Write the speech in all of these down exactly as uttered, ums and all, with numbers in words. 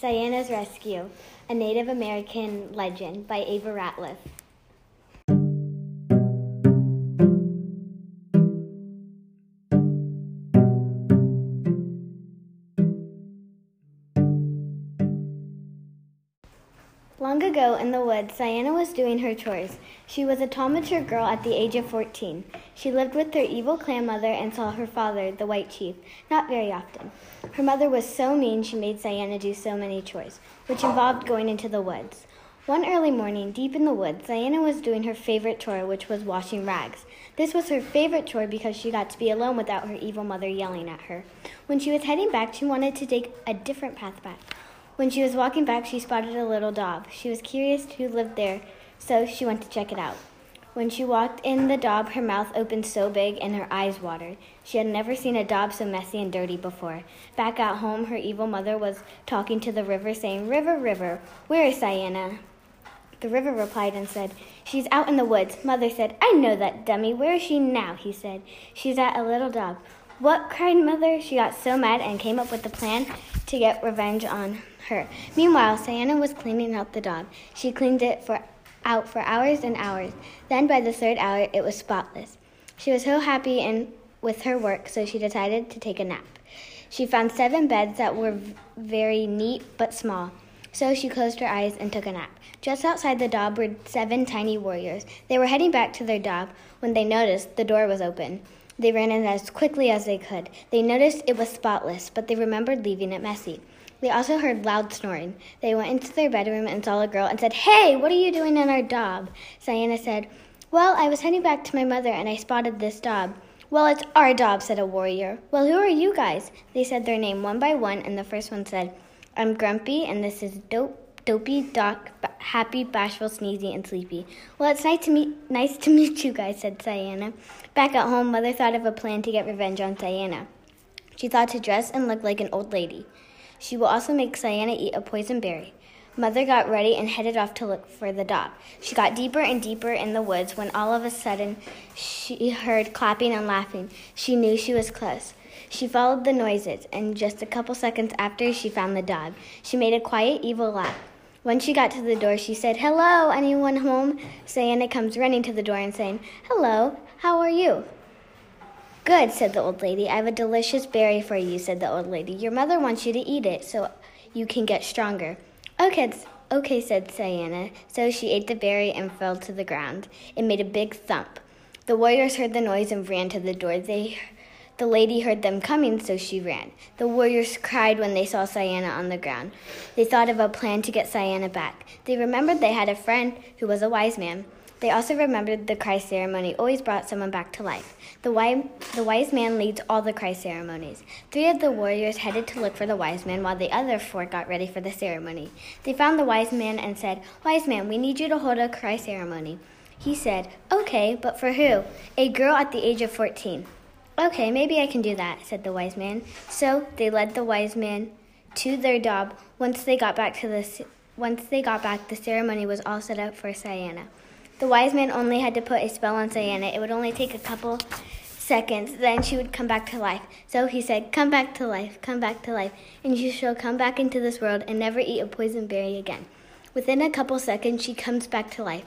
Sayana's Rescue, a Native American Legend by Ava Ratliff. Long ago in the woods, Sayana was doing her chores. She was a tall, mature girl at the age of fourteen. She lived with her evil clan mother and saw her father, the White Chief, not very often. Her mother was so mean she made Sayana do so many chores, which involved going into the woods. One early morning, deep in the woods, Sayana was doing her favorite chore, which was washing rags. This was her favorite chore because she got to be alone without her evil mother yelling at her. When she was heading back, she wanted to take a different path back. When she was walking back, she spotted a little daub. She was curious who lived there, so she went to check it out. When she walked in the daub, her mouth opened so big and her eyes watered. She had never seen a daub so messy and dirty before. Back at home, her evil mother was talking to the river, saying, "River, river, where is Sayana?" The river replied and said, "She's out in the woods." Mother said, "I know that, dummy. Where is she now?" He said, "She's at a little daub." "What?" cried Mother. She got so mad and came up with a plan to get revenge on her. Meanwhile, Sayana was cleaning out the daub. She cleaned it for, out for hours and hours. Then by the third hour, it was spotless. She was so happy and with her work, so she decided to take a nap. She found seven beds that were very neat but small. So she closed her eyes and took a nap. Just outside the daub were seven tiny warriors. They were heading back to their daub when they noticed the door was open. They ran in as quickly as they could. They noticed it was spotless, but they remembered leaving it messy. They also heard loud snoring. They went into their bedroom and saw a girl and said, "Hey, what are you doing in our daub?" Sayana said, "Well, I was heading back to my mother and I spotted this daub." "Well, it's our daub," said a warrior. "Well, who are you guys?" They said their name one by one, and the first one said, "I'm Grumpy, and this is Dope. Dopey, Doc, Happy, Bashful, Sneezy, and Sleepy." "Well, it's nice to meet nice to meet you guys," said Sayana. Back at home, Mother thought of a plan to get revenge on Sayana. She thought to dress and look like an old lady. She will also make Sayana eat a poison berry. Mother got ready and headed off to look for the dog. She got deeper and deeper in the woods when all of a sudden she heard clapping and laughing. She knew she was close. She followed the noises, and just a couple seconds after, she found the dog. She made a quiet, evil laugh. When she got to the door, she said, "Hello, anyone home?" Sayana comes running to the door and saying, "Hello, how are you?" "Good," said the old lady. "I have a delicious berry for you," said the old lady. "Your mother wants you to eat it so you can get stronger." Okay, okay, said Sayana. So she ate the berry and fell to the ground. It made a big thump. The warriors heard the noise and ran to the door. They The lady heard them coming, so she ran. The warriors cried when they saw Sayana on the ground. They thought of a plan to get Sayana back. They remembered they had a friend who was a wise man. They also remembered the cry ceremony always brought someone back to life. The wise, the wise man leads all the cry ceremonies. Three of the warriors headed to look for the wise man while the other four got ready for the ceremony. They found the wise man and said, "Wise man, we need you to hold a cry ceremony." He said, "Okay, but for who?" "A girl at the age of fourteen. "Okay, maybe I can do that," said the wise man. So they led the wise man to their daub. Once they got back to the once they got back, the ceremony was all set up for Sayana. The wise man only had to put a spell on Sayana. It would only take a couple seconds. Then she would come back to life. So he said, "Come back to life, come back to life, and you shall come back into this world and never eat a poison berry again." Within a couple seconds, she comes back to life.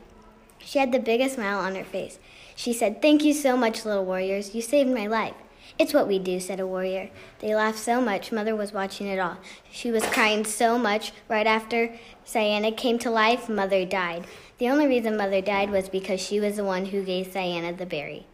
She had the biggest smile on her face. She said, "Thank you so much, little warriors. You saved my life." "It's what we do," said a warrior. They laughed so much, Mother was watching it all. She was crying so much. Right after Sayana came to life, Mother died. The only reason Mother died was because she was the one who gave Sayana the berry.